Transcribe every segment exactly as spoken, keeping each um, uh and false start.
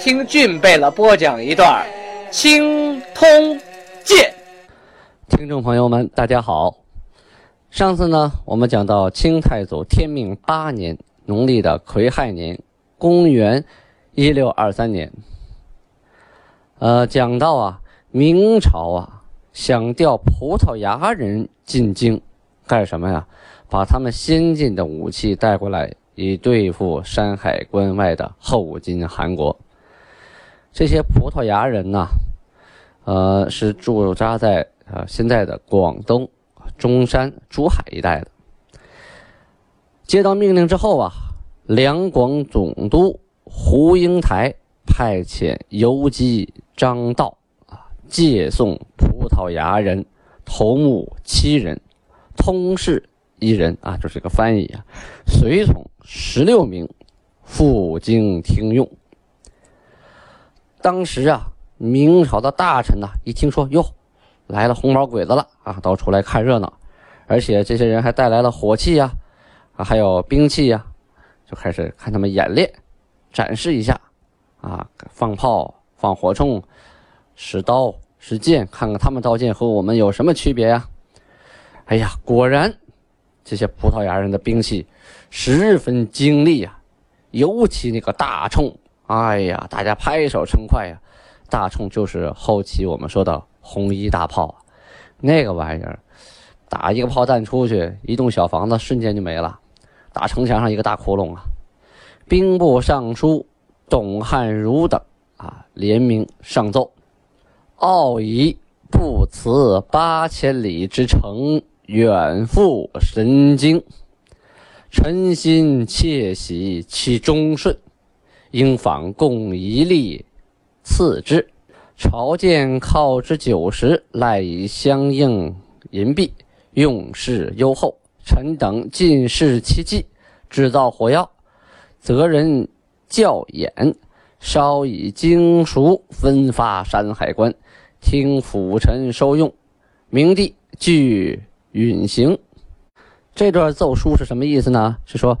听俊贝勒播讲一段《清通鉴》。听众朋友们大家好，上次呢我们讲到清太祖天命八年，农历的癸亥年，公元一六二三年。呃，讲到啊明朝啊想调葡萄牙人进京，干什么呀？把他们先进的武器带过来，以对付山海关外的后金韩国。这些葡萄牙人呢、啊、呃，是驻扎在呃现在的广东中山珠海一带的。接到命令之后啊，两广总督胡英台派遣游击张道啊，借送葡萄牙人头目七人，通事一人啊，就是个翻译啊，随从十六名，赴京听用。当时啊，明朝的大臣呢、啊，一听说哟，来了红毛鬼子了啊，都出来看热闹，而且这些人还带来了火器呀、啊，啊，还有兵器呀、啊，就开始看他们演练，展示一下啊，放炮、放火铳、使刀、使剑，看看他们刀剑和我们有什么区别呀、啊？哎呀，果然。这些葡萄牙人的兵器十分精利啊，尤其那个大铳，哎呀，大家拍手称快呀、啊！大铳就是后期我们说的红衣大炮、啊，那个玩意儿打一个炮弹出去，一栋小房子瞬间就没了，打城墙上一个大窟窿啊！兵部尚书董汉儒等啊联名上奏，傲夷不辞八千里之程。远赴神经，臣心窃喜其忠顺，应仿共一力赐之。朝见犒之九十，赖以相应银币，用事优厚。臣等尽释其技，制造火药，责人教演，烧以精熟，分发山海关，听辅臣收用。明帝据允行。这段奏书是什么意思呢？是说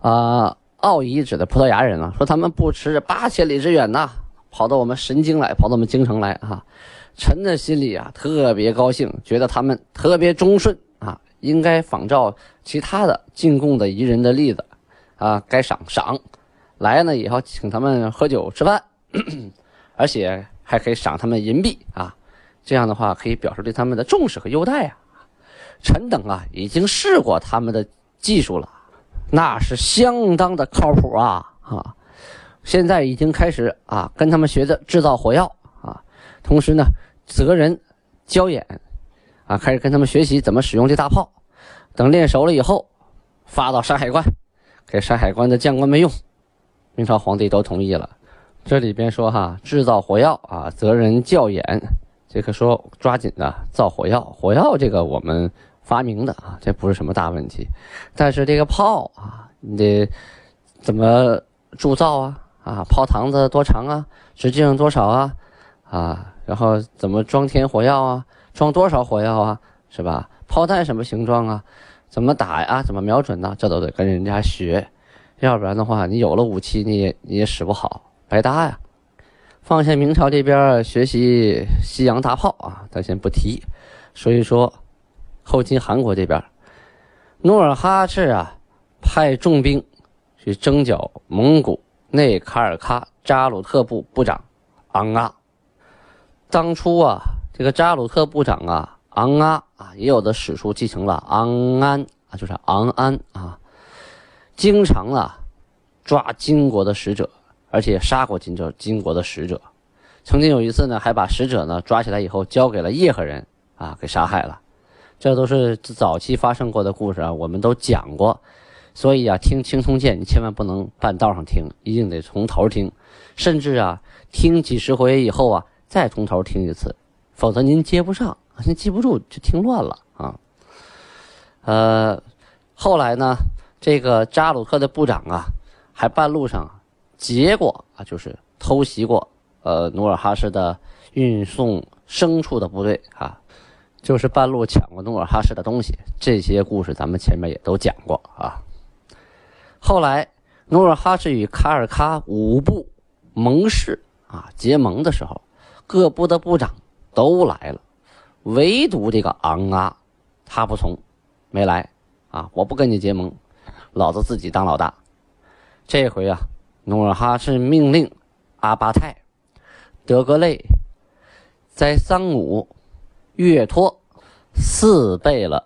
啊，奥夷指的葡萄牙人啊，说他们不迟八千里之远呐、啊，跑到我们神京来，跑到我们京城来啊。臣的心里啊特别高兴，觉得他们特别忠顺啊，应该仿照其他的进贡的夷人的例子啊，该赏赏，来呢也要请他们喝酒吃饭，咳咳，而且还可以赏他们银币啊，这样的话可以表示对他们的重视和优待啊。臣等啊已经试过他们的技术了，那是相当的靠谱啊啊！现在已经开始啊跟他们学着制造火药啊，同时呢责人教演啊，开始跟他们学习怎么使用这大炮，等练熟了以后发到山海关，给山海关的将官们用。明朝皇帝都同意了。这里边说哈，制造火药啊，责人教演，这个说抓紧的造火药，火药这个我们发明的啊，这不是什么大问题。但是这个炮啊，你得怎么铸造啊？啊，炮膛子多长啊？直径多少啊？啊，然后怎么装填火药啊？装多少火药啊？是吧？炮弹什么形状啊？怎么打啊？怎么瞄准呢、啊？这都得跟人家学，要不然的话，你有了武器，你也你也使不好，白搭呀。放下明朝这边学习西洋大炮啊，咱先不提。所以说后金韩国这边，努尔哈赤啊派重兵去征剿蒙古内卡尔喀扎鲁特部部长昂阿。当初啊这个扎鲁特部长啊昂阿啊，也有的史书继承了昂安啊，就是昂安啊，经常啊抓金国的使者，而且杀过金国金国的使者，曾经有一次呢，还把使者呢抓起来以后交给了叶赫人啊，给杀害了。这都是早期发生过的故事啊，我们都讲过。所以啊，听青铜剑你千万不能半道上听，一定得从头听，甚至啊听几十回以后啊再从头听一次，否则您接不上，您记不住就听乱了啊。呃，后来呢，这个扎鲁克的部长啊，还半路上劫过啊，就是偷袭过呃努尔哈赤的运送牲畜的部队啊，就是半路抢过努尔哈赤的东西。这些故事咱们前面也都讲过啊。后来努尔哈赤与卡尔喀五部盟誓啊结盟的时候，各部的部长都来了，唯独这个昂啊他不从，没来啊，我不跟你结盟，老子自己当老大。这回啊，努尔哈赤命令阿巴泰、德格类、在桑姆、岳托四贝勒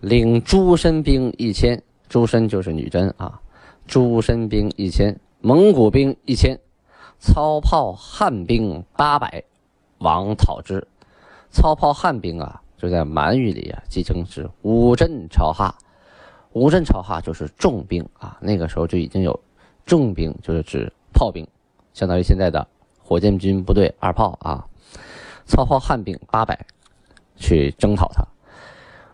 领诸身兵一千，诸身就是女真啊，诸身兵一千，蒙古兵一千，操炮汉兵八百，往讨之。操炮汉兵啊，就在满语里啊，即称是五镇朝哈。五镇朝哈就是重兵啊，那个时候就已经有重兵，就是指炮兵，相当于现在的火箭军部队二炮啊。操炮汉兵八百去征讨他。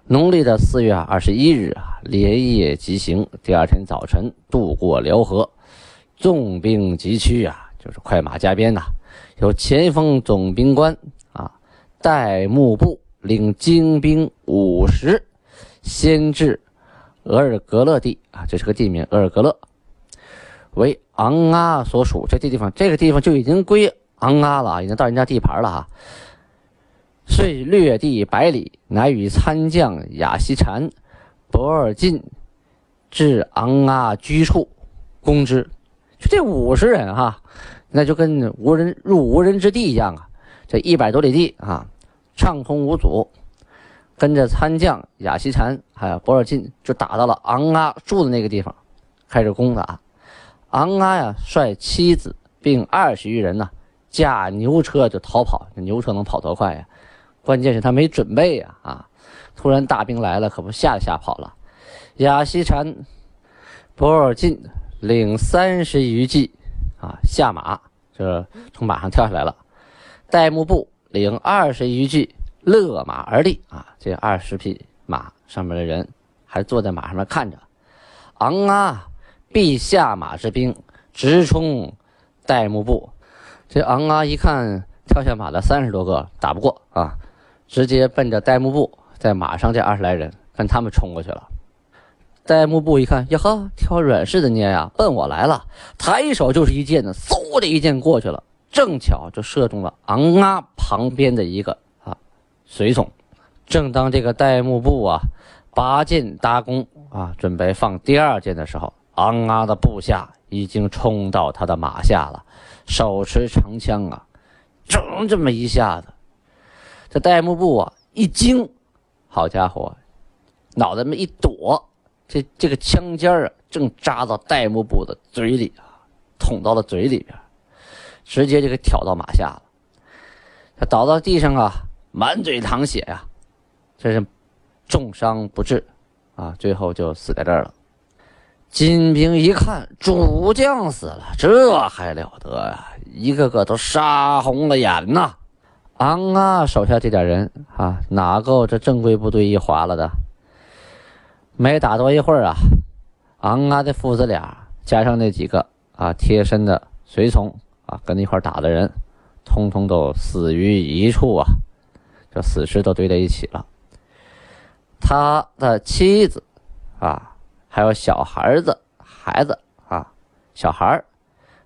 农历的四月二十一日啊，连夜急行，第二天早晨渡过辽河，纵兵疾趋啊，就是快马加鞭呐、啊。由前锋总兵官啊戴幕布领精兵五十，先至额尔格勒地啊，这是个地名，额尔格勒为昂阿所属。这地方这个地方就已经归昂阿了，已经到人家地盘了啊。遂掠地百里，乃与参将雅西禅、博尔进至昂阿居处，攻之。就这五十人啊，那就跟无人入无人之地一样啊，这一百多里地啊，畅通无阻。跟着参将雅西禅还有博尔进就打到了昂阿住的那个地方，开始攻打。昂阿呀，率妻子并二十余人呢、啊，驾牛车就逃跑。这牛车能跑多快呀？关键是他没准备啊！啊，突然大兵来了，可不吓吓跑了。雅西禅、博尔进领三十余骑啊下马，这从马上跳下来了。戴幕布领二十余骑勒马而立啊，这二十匹马上面的人还坐在马上面看着。昂啊，必下马之兵直冲戴幕布。这昂啊一看跳下马的三十多个打不过啊，直接奔着戴幕布，在马上这二十来人跟他们冲过去了。戴幕布一看，呀呵，挑软柿子捏呀，奔我来了，抬手就是一箭呢，嗖的一箭过去了，正巧就射中了昂啊旁边的一个啊随从。正当这个戴幕布啊拔剑搭弓啊，准备放第二箭的时候，昂啊的部下已经冲到他的马下了，手持长枪啊，整这么一下子，这戴幕布啊一惊，好家伙，脑袋那么一躲，这这个枪尖啊正扎到戴幕布的嘴里啊，捅到了嘴里边，直接就给挑到马下了。他倒到地上啊，满嘴淌血啊，这是重伤不治啊，最后就死在这儿了。金兵一看主将死了，这还了得啊，一个个都杀红了眼呐、啊。昂啊手下这点人啊，哪够这正规部队一划了的。没打多一会儿啊，昂啊的父子俩加上那几个啊贴身的随从啊跟一块打的人，通通都死于一处啊，这死尸都堆在一起了。他的妻子啊，还有小孩子孩子啊小孩，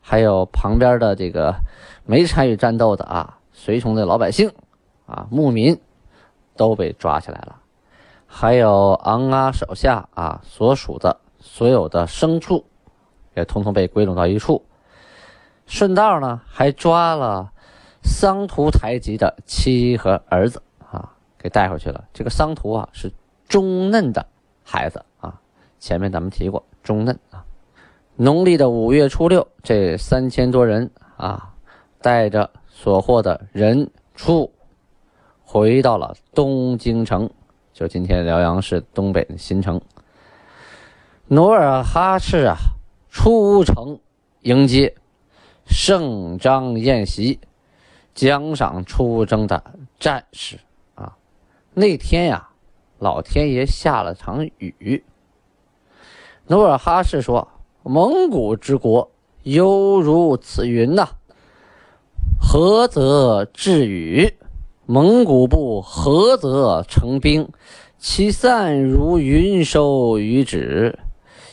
还有旁边的这个没参与战斗的啊随从的老百姓啊牧民都被抓起来了。还有昂啊手下啊所属的所有的牲畜也统统被归拢到一处。顺道呢还抓了桑图台吉的妻和儿子啊给带回去了。这个桑图啊是中嫩的孩子啊，前面咱们提过中嫩啊。农历的五月初六，这三千多人啊，带着所获的人畜，回到了东京城，就今天辽阳市东北的新城。努尔哈赤啊出城迎接，盛装宴席，奖赏出征的战士啊。那天呀、啊、老天爷下了场雨。努尔哈赤说，蒙古之国犹如此云呐、啊、何则至雨，蒙古部何则成兵，其散如云收于指，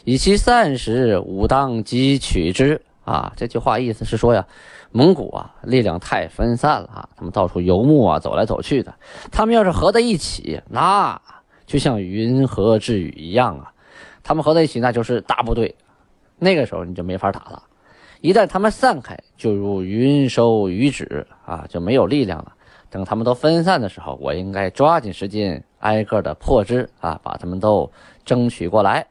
以其散时吾当即取之啊。这句话意思是说呀，蒙古啊力量太分散了啊，他们到处游牧啊，走来走去的，他们要是合在一起，那就像云和至雨一样啊，他们合在一起那就是大部队，那个时候你就没法打了。一旦他们散开，就如云收于指啊，就没有力量了。等他们都分散的时候，我应该抓紧时间挨个的破之啊，把他们都争取过来。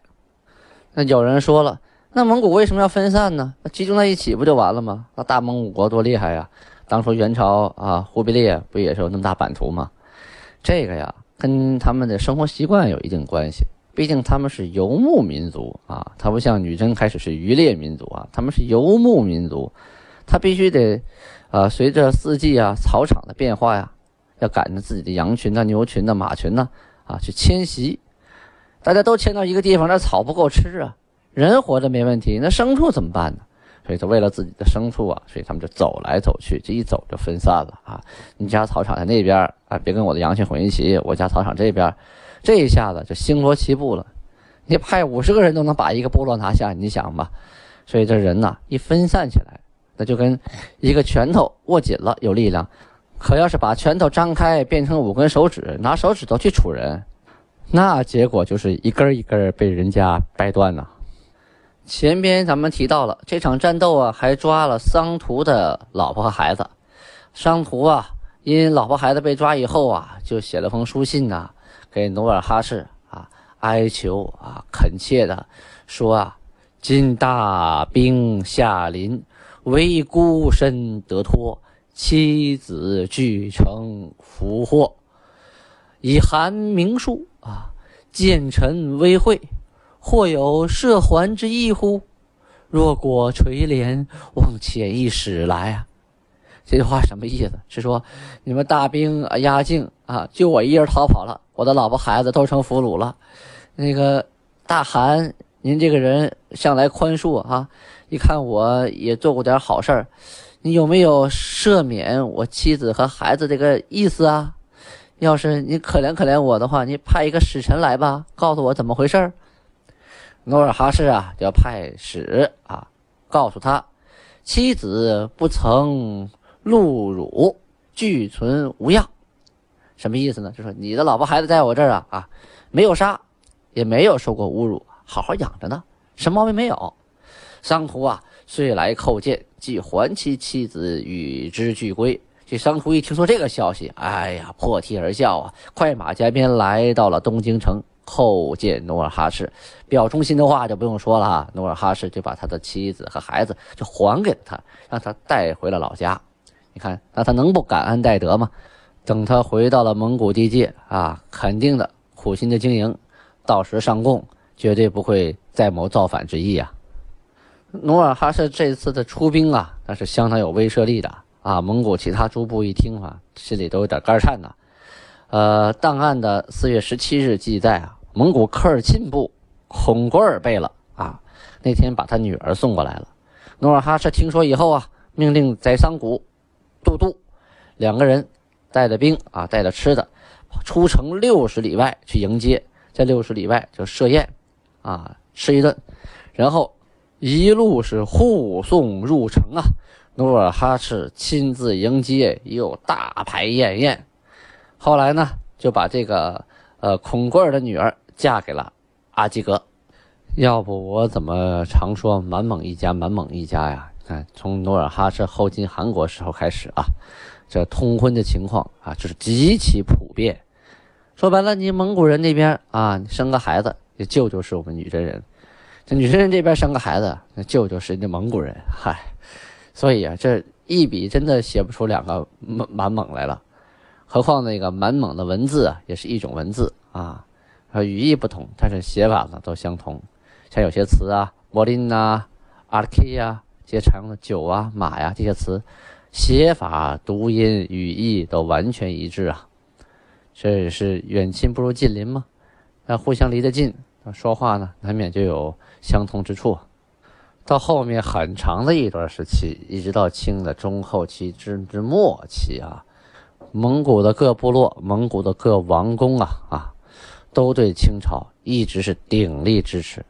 那有人说了，那蒙古为什么要分散呢？那集中在一起不就完了吗？那大蒙古国多厉害呀！当初元朝啊，忽必烈不也是有那么大版图吗？这个呀，跟他们的生活习惯有一定关系。毕竟他们是游牧民族啊，他不像女真开始是渔猎民族啊，他们是游牧民族，他必须得，呃，随着四季啊、草场的变化呀，要赶着自己的羊群呐、牛群呐、马群呐啊去迁徙。大家都迁到一个地方，那草不够吃啊，人活着没问题，那牲畜怎么办呢？所以他为了自己的牲畜啊，所以他们就走来走去，这一走就分散了啊。你家草场在那边啊，别跟我的羊群混一起，我家草场这边。这一下子就星罗棋布了，你派五十个人都能把一个部落拿下，你想吧。所以这人呐、啊，一分散起来，那就跟一个拳头握紧了有力量，可要是把拳头张开变成五根手指，拿手指头去杵人，那结果就是一根一根被人家掰断了。前边咱们提到了这场战斗啊，还抓了桑图的老婆和孩子。桑图啊，因老婆孩子被抓以后啊，就写了封书信呐、啊。给努尔哈赤啊哀求啊恳切的说啊，今大兵下临，唯孤身得脱，妻子俱成俘获，以函明书啊，见臣微惠，或有赦还之意乎？若果垂怜，望且一使来啊。这句话什么意思？是说你们大兵压境啊，就我一人逃跑了，我的老婆孩子都成俘虏了。那个大汗，您这个人向来宽恕啊，一看我也做过点好事儿，你有没有赦免我妻子和孩子这个意思啊？要是你可怜可怜我的话，你派一个使臣来吧，告诉我怎么回事儿。努尔哈赤啊，就要派使啊，告诉他妻子不曾露乳，俱存无恙。什么意思呢？就说你的老婆孩子在我这儿啊啊，没有杀，也没有受过侮辱，好好养着呢，什么毛病没有。桑图啊遂来叩见，即还其妻子与之俱归。这桑图一听说这个消息，哎呀破涕而笑啊，快马加鞭来到了东京城叩见努尔哈赤。表忠心的话就不用说了啊，努尔哈赤就把他的妻子和孩子就还给了他，让他带回了老家。你看，那他能不感恩戴德吗？等他回到了蒙古地界啊，肯定的苦心的经营，到时上供，绝对不会再谋造反之意啊。努尔哈赤这次的出兵啊，那是相当有威慑力的啊。蒙古其他诸部一听啊，心里都有点肝颤呐、啊。呃，档案的四月十七日记载啊，蒙古科尔沁部孔果尔贝勒啊，那天把他女儿送过来了。努尔哈赤听说以后啊，命令宰桑古杜度两个人带着兵啊，带着吃的出城六十里外去迎接，在六十里外就设宴啊，吃一顿，然后一路是护送入城啊。努尔哈赤亲自迎接，也有大排宴宴。后来呢，就把这个呃孔贵儿的女儿嫁给了阿济格。要不我怎么常说满蒙一家满蒙一家呀？看，从努尔哈赤后进韩国时候开始啊，这通婚的情况啊，就是极其普遍。说白了，你蒙古人那边啊，你生个孩子，你舅舅是我们女真人；这女真人这边生个孩子，那舅舅是人家蒙古人。嗨，所以啊，这一笔真的写不出两个满蒙来了。何况那个满蒙的文字啊，也是一种文字啊，语义不同，但是写法呢都相同。像有些词啊，摩林啊、阿尔基啊，这些常用的酒啊、马呀、啊、这些词，写法、读音、语义都完全一致啊。这是远亲不如近邻嘛，那互相离得近，说话呢难免就有相同之处。到后面很长的一段时期，一直到清的中后期甚至末期啊，蒙古的各部落、蒙古的各王公啊啊，都对清朝一直是鼎力支持。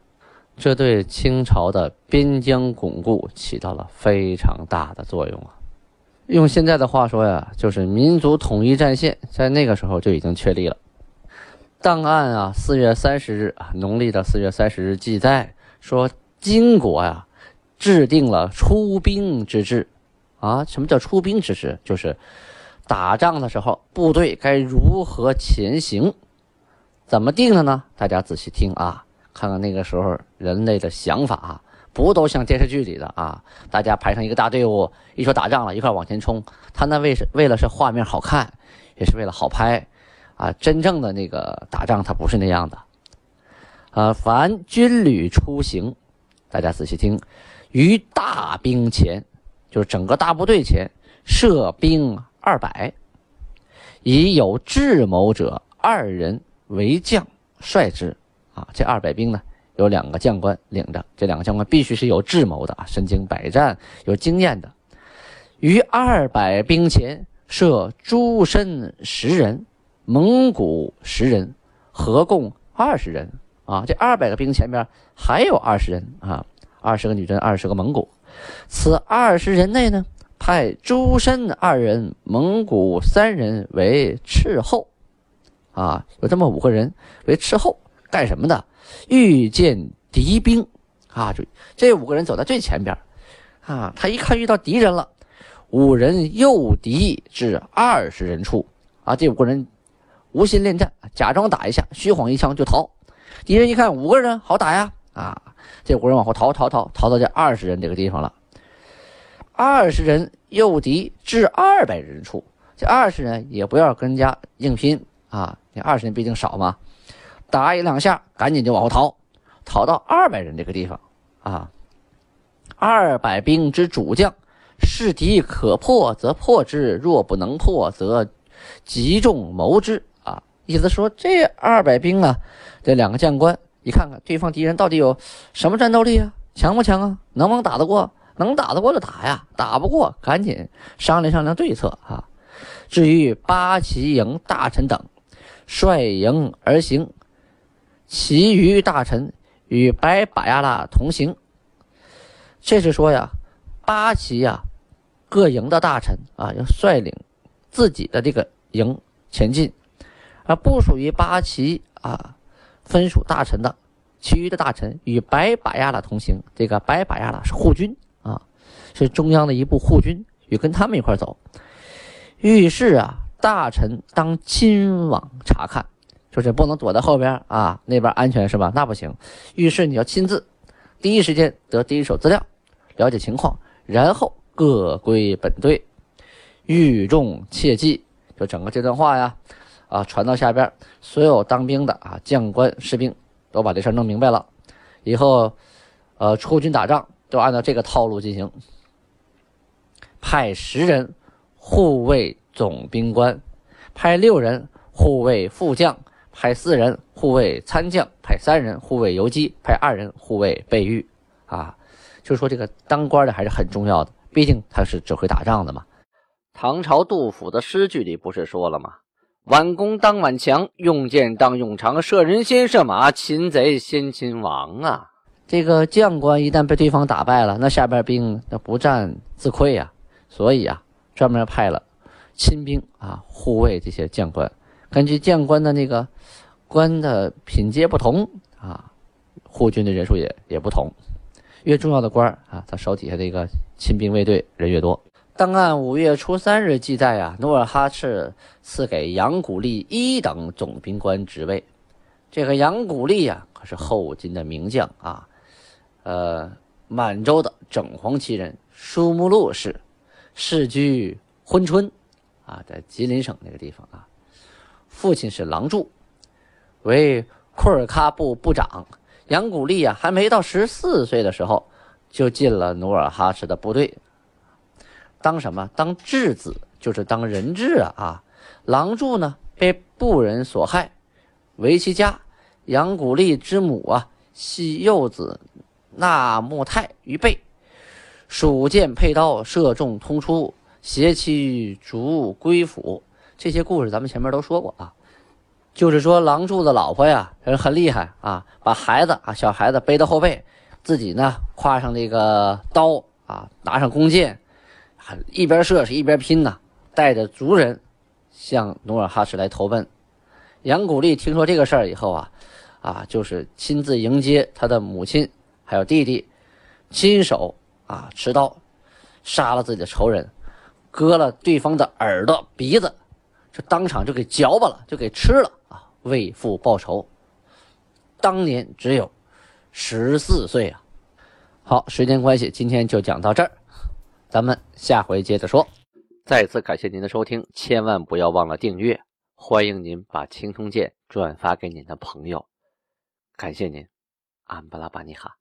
这对清朝的边疆巩固起到了非常大的作用啊！用现在的话说呀，就是民族统一战线在那个时候就已经确立了。档案啊，四月三十日啊，农历的四月三十日记载说，金国呀、啊、制定了出兵之制啊。什么叫出兵之制？就是打仗的时候部队该如何前行，怎么定的呢？大家仔细听啊，看看那个时候人类的想法啊，不都像电视剧里的啊，大家排成一个大队伍，一说打仗了一块往前冲。他那为是为了是画面好看，也是为了好拍啊，真正的那个打仗它不是那样的。呃、啊、凡军旅出行，大家仔细听，于大兵前，就是整个大部队前，设兵二百，以有智谋者二人为将率之。啊，这二百兵呢，有两个将官领着，这两个将官必须是有智谋的啊，身经百战、有经验的。于二百兵前设诸身十人，蒙古十人，合共二十人啊。这二百个兵前面还有二十人啊，二十个女真，二十个蒙古。此二十人内呢，派诸身二人、蒙古三人为斥候啊，有这么五个人为斥候。干什么的？遇见敌兵啊，就这五个人走在最前边啊，他一看遇到敌人了，五人诱敌至二十人处啊，这五个人无心恋战，假装打一下，虚晃一枪就逃。敌人一看五个人好打呀啊，这五个人往后逃逃逃逃到这二十人这个地方了。二十人诱敌至二百人处，这二十人也不要跟人家硬拼啊，你二十人毕竟少嘛。打一两下赶紧就往后逃，逃到二百人这个地方啊。二百兵之主将，是敌可破则破之，若不能破则集众谋之啊。意思说这二百兵啊，这两个将官一看看对方敌人到底有什么战斗力啊，强不强啊，能不能打得过，能打得过就打呀，打不过赶紧商量商量对策啊。至于八旗营大臣等，率营而行，其余大臣与白把亚拉同行。这是说呀，八旗呀、啊、各营的大臣啊，要率领自己的这个营前进，而不属于八旗啊分属大臣的其余的大臣与白把亚拉同行。这个白把亚拉是护军啊，是中央的一部护军，与跟他们一块走。于是啊，大臣当亲往查看，就是不能躲在后边啊，那边安全是吧？那不行，于是你要亲自第一时间得第一手资料，了解情况，然后各归本队。御众切记，就整个这段话呀啊传到下边，所有当兵的啊将官士兵都把这事弄明白了，以后呃出军打仗都按照这个套路进行。派十人护卫总兵官，派六人护卫副将，派四人护卫参将，派三人护卫游击，派二人护卫备御啊，就是说这个当官的还是很重要的，毕竟他是指挥打仗的嘛。唐朝杜甫的诗句里不是说了吗？挽弓当挽强，用箭当用长，射人先射马，擒贼先擒王啊。这个将官一旦被对方打败了，那下边兵那不战自溃啊，所以啊，专门派了亲兵啊护卫这些将官。根据将官的那个官的品阶不同啊，护军的人数也也不同，越重要的官啊，他手底下这个亲兵卫队人越多。档案五月初三日记载啊，努尔哈赤赐给杨古力一等总兵官职位。这个杨古力啊，可是后金的名将啊，呃，满洲的整黄旗人，苏木路氏，世居珲春啊，在吉林省那个地方啊。父亲是郎柱，为库尔喀部部长，杨古力啊，还没到十四岁的时候就进了努尔哈赤的部队，当什么？当质子，就是当人质啊！啊，郎柱呢被布人所害，为其家。杨古力之母啊，系幼子纳木泰于背，属箭佩刀，射中通出，携其卒归府。这些故事咱们前面都说过啊，就是说郎柱的老婆呀，人很厉害啊，把孩子啊小孩子背到后背，自己呢挎上这个刀啊，拿上弓箭，一边射是一边拼呐，带着族人向努尔哈赤来投奔。杨古力听说这个事儿以后啊，啊就是亲自迎接他的母亲还有弟弟，亲手啊持刀杀了自己的仇人，割了对方的耳朵鼻子，这当场就给嚼巴了，就给吃了啊，为父报仇。当年只有十四岁啊。好，时间关系今天就讲到这儿，咱们下回接着说。再次感谢您的收听，千万不要忘了订阅。欢迎您把青铜剑转发给您的朋友，感谢您，安巴拉巴尼哈。